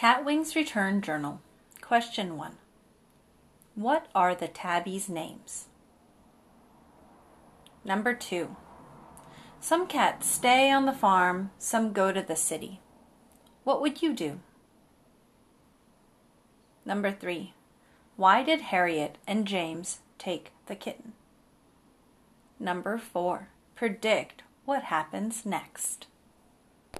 Catwings Return Journal. Question 1. What are the tabby's names? Number 2. Some cats stay on the farm, some go to the city. What would you do? Number 3. Why did Harriet and James take the kitten? Number 4. Predict what happens next.